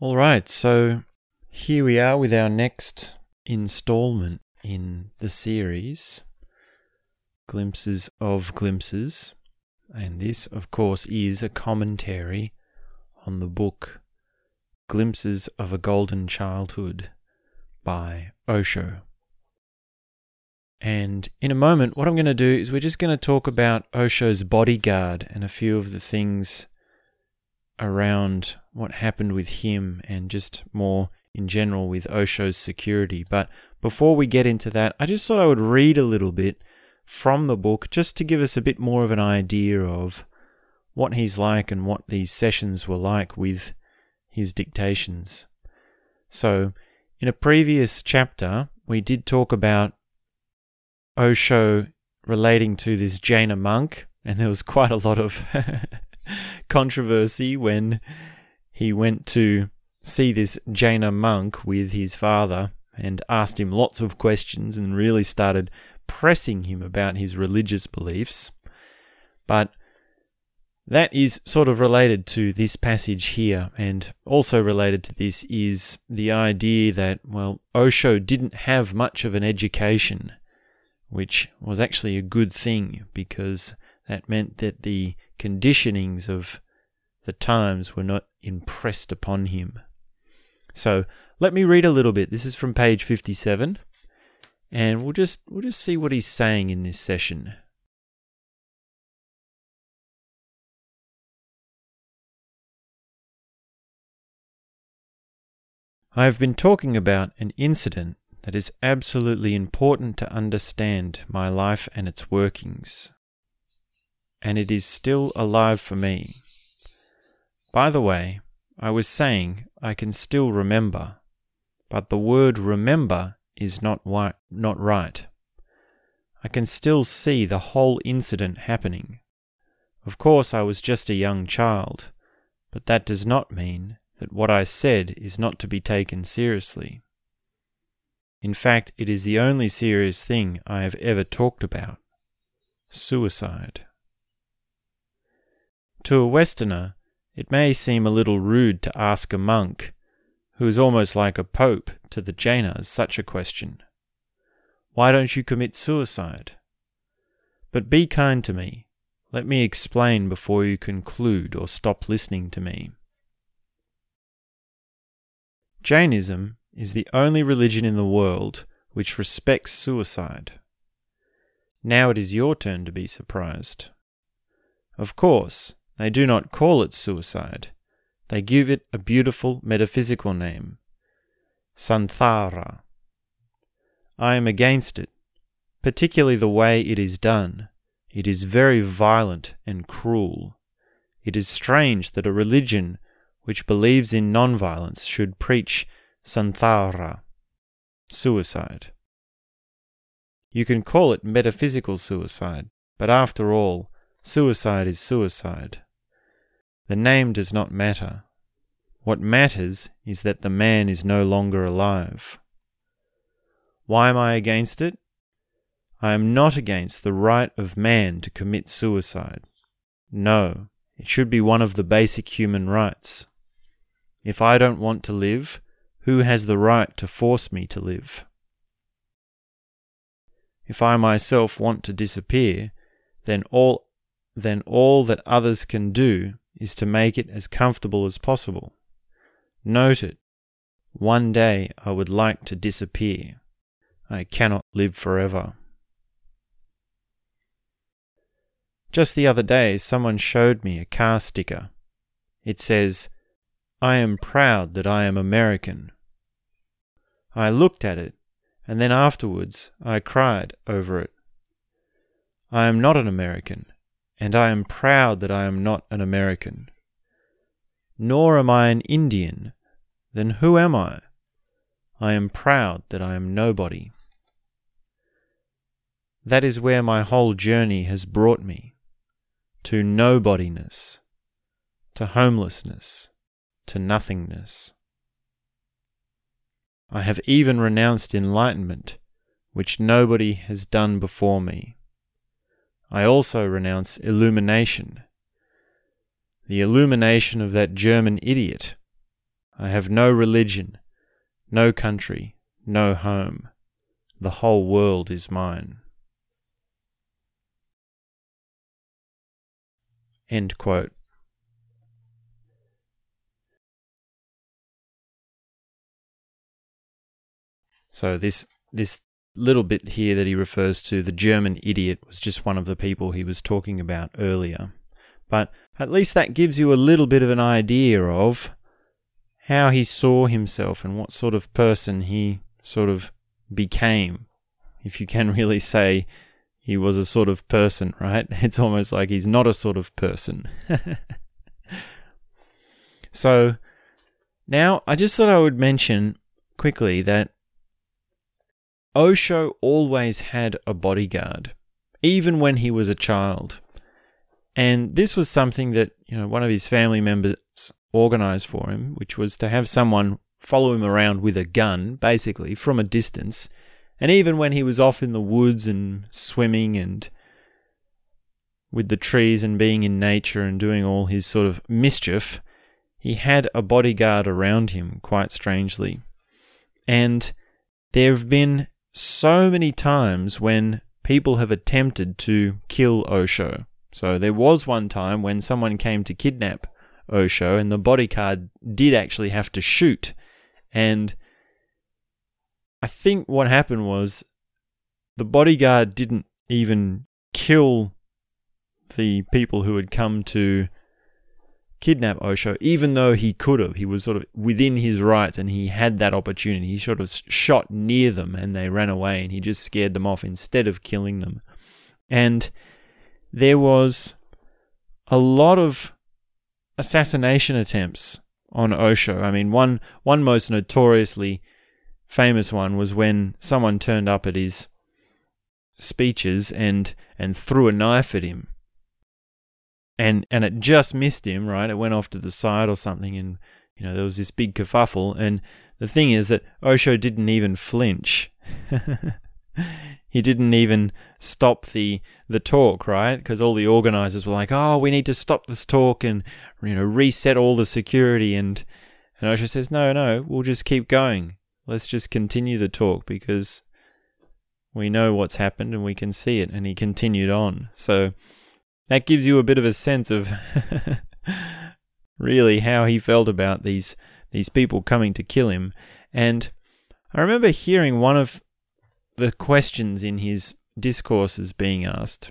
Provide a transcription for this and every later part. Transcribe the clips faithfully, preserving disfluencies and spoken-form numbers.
All right, so here we are with our next installment in the series, Glimpses of Glimpses. And this, of course, is a commentary on the book Glimpses of a Golden Childhood by Osho. And in a moment, what I'm going to do is we're just going to talk about Osho's bodyguard and a few of the things around what happened with him and just more in general with Osho's security. But before we get into that, I just thought I would read a little bit from the book just to give us a bit more of an idea of what he's like and what these sessions were like with his dictations. So in a previous chapter, we did talk about Osho relating to this Jaina monk, and there was quite a lot of controversy when he went to see this Jaina monk with his father and asked him lots of questions and really started pressing him about his religious beliefs. But that is sort of related to this passage here, and also related to this is the idea that, well, Osho didn't have much of an education, which was actually a good thing because that meant that the conditionings of the times were not impressed upon him. So let me read a little bit. This is from page fifty-seven, and we'll just we'll just see what he's saying in this session. I have been talking about an incident that is absolutely important to understand my life and its workings, and it is still alive for me. By the way, I was saying I can still remember, but the word remember is not wi- not right. I can still see the whole incident happening. Of course, I was just a young child, but that does not mean that what I said is not to be taken seriously. In fact, it is the only serious thing I have ever talked about: suicide. To a Westerner, it may seem a little rude to ask a monk, who is almost like a pope to the Jainas, such a question. Why don't you commit suicide? But be kind to me. Let me explain before you conclude or stop listening to me. Jainism is the only religion in the world which respects suicide. Now it is your turn to be surprised. Of course, they do not call it suicide. They give it a beautiful metaphysical name, Santhara. I am against it, particularly the way it is done. It is very violent and cruel. It is strange that a religion which believes in nonviolence should preach Santhara, suicide. You can call it metaphysical suicide, but after all, suicide is suicide. The name does not matter. What matters is that the man is no longer alive. Why am I against it? I am not against the right of man to commit suicide. No, it should be one of the basic human rights. If I don't want to live, who has the right to force me to live? If I myself want to disappear, then all then all that others can do is to make it as comfortable as possible. Note it. One day I would like to disappear. I cannot live forever. Just the other day, someone showed me a car sticker. It says, "I am proud that I am American." I looked at it, and then afterwards I cried over it. I am not an American. And I am proud that I am not an American. Nor am I an Indian. Then who am I? I am proud that I am nobody. That is where my whole journey has brought me. To nobodiness. To homelessness. To nothingness. I have even renounced enlightenment, which nobody has done before me. I also renounce illumination, the illumination of that German idiot. I have no religion, no country, no home. The whole world is mine." End quote. So this this little bit here that he refers to, the German idiot, was just one of the people he was talking about earlier. But at least that gives you a little bit of an idea of how he saw himself and what sort of person he sort of became. If you can really say he was a sort of person, right? It's almost like he's not a sort of person. So now I just thought I would mention quickly that Osho always had a bodyguard, even when he was a child. And this was something that, you know, one of his family members organized for him, which was to have someone follow him around with a gun, basically, from a distance. And even when he was off in the woods and swimming and with the trees and being in nature and doing all his sort of mischief, he had a bodyguard around him, quite strangely. And there have been so many times when people have attempted to kill Osho. So there was one time when someone came to kidnap Osho and the bodyguard did actually have to shoot. And I think what happened was the bodyguard didn't even kill the people who had come to kidnap Osho, even though he could have. He was sort of within his rights and he had that opportunity. He sort of shot near them and they ran away and he just scared them off instead of killing them. And there was a lot of assassination attempts on Osho. I mean, one, one most notoriously famous one was when someone turned up at his speeches and, and threw a knife at him. And and it just missed him, right? It went off to the side or something, and you know there was this big kerfuffle. And the thing is that Osho didn't even flinch. He didn't even stop the the talk, right? Because all the organizers were like, "Oh, we need to stop this talk and you know reset all the security." And and Osho says, "No, no, we'll just keep going. Let's just continue the talk because we know what's happened and we can see it." And he continued on. So that gives you a bit of a sense of really how he felt about these these people coming to kill him. And I remember hearing one of the questions in his discourses being asked,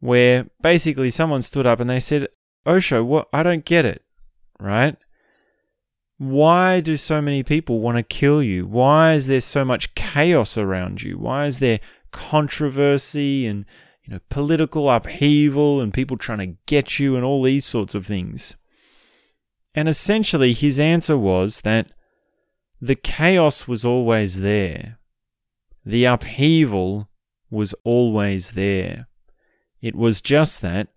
where basically someone stood up and they said, "Osho, what? I don't get it, right? Why do so many people want to kill you? Why is there so much chaos around you? Why is there controversy and you know, political upheaval and people trying to get you and all these sorts of things?" And essentially his answer was that the chaos was always there. The upheaval was always there. It was just that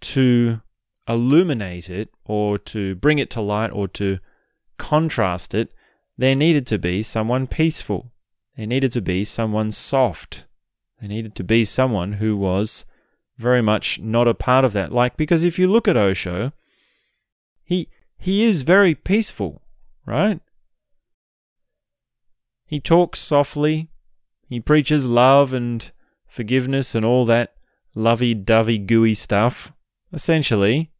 to illuminate it or to bring it to light or to contrast it, there needed to be someone peaceful. There needed to be someone soft. There needed to be someone who was very much not a part of that. Like, because if you look at Osho, he he is very peaceful, right? He talks softly. He preaches love and forgiveness and all that lovey-dovey, gooey stuff, essentially.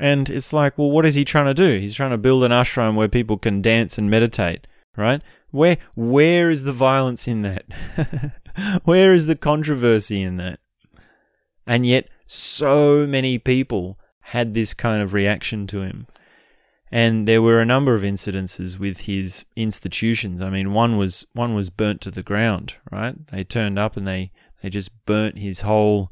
And it's like, well, what is he trying to do? He's trying to build an ashram where people can dance and meditate, right? Where where is the violence in that? Where is the controversy in that? And yet so many people had this kind of reaction to him. And there were a number of incidences with his institutions. I mean, one was one was burnt to the ground, right? They turned up and they, they just burnt his whole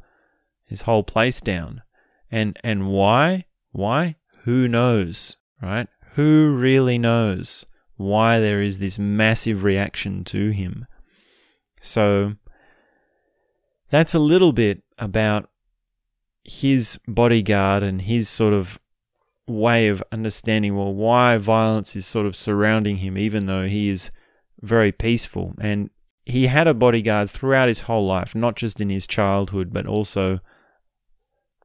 his whole place down. And and why? Why? Who knows, right? Who really knows why there is this massive reaction to him? So that's a little bit about his bodyguard and his sort of way of understanding, well, why violence is sort of surrounding him, even though he is very peaceful. And he had a bodyguard throughout his whole life, not just in his childhood, but also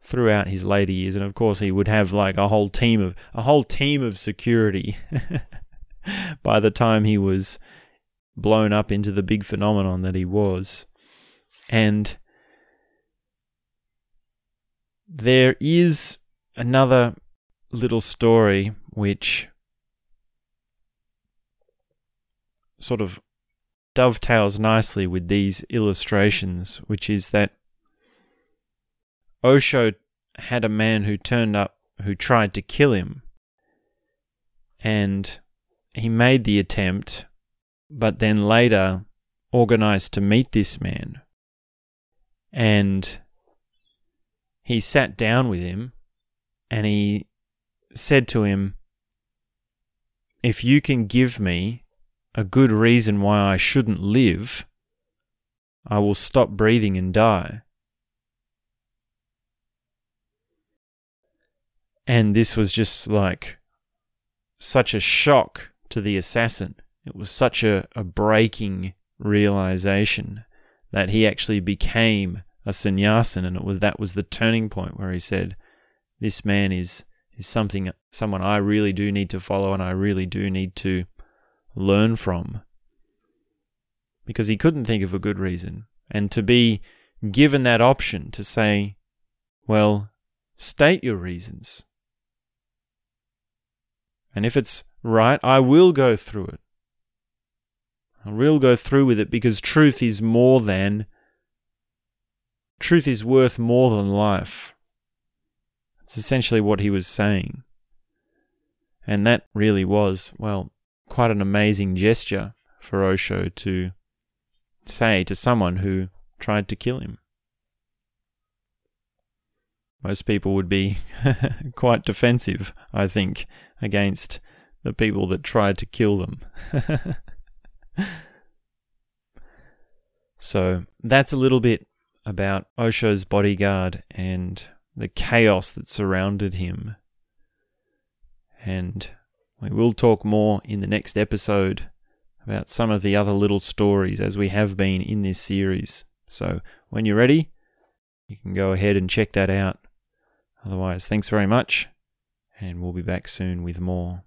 throughout his later years. And of course he would have like a whole team of a whole team of security by the time he was blown up into the big phenomenon that he was. And there is another little story which sort of dovetails nicely with these illustrations, which is that Osho had a man who turned up who tried to kill him, and he made the attempt but then later organized to meet this man, and he sat down with him and he said to him, "If you can give me a good reason why I shouldn't live, I will stop breathing and die." And this was just like such a shock to the assassin. It was such a, a breaking realization that he actually became a sannyasin, and it was that was the turning point where he said, "This man is is something, someone I really do need to follow, and I really do need to learn from," because he couldn't think of a good reason. And to be given that option to say, "Well, state your reasons, and if it's right, I will go through it. I will go through with it because truth is more than, truth is worth more than life." It's essentially what he was saying. And that really was, well, quite an amazing gesture for Osho to say to someone who tried to kill him. Most people would be quite defensive, I think, against the people that tried to kill them. So that's a little bit about Osho's bodyguard and the chaos that surrounded him. And we will talk more in the next episode about some of the other little stories, as we have been in this series. So when you're ready, you can go ahead and check that out. Otherwise, thanks very much, and we'll be back soon with more.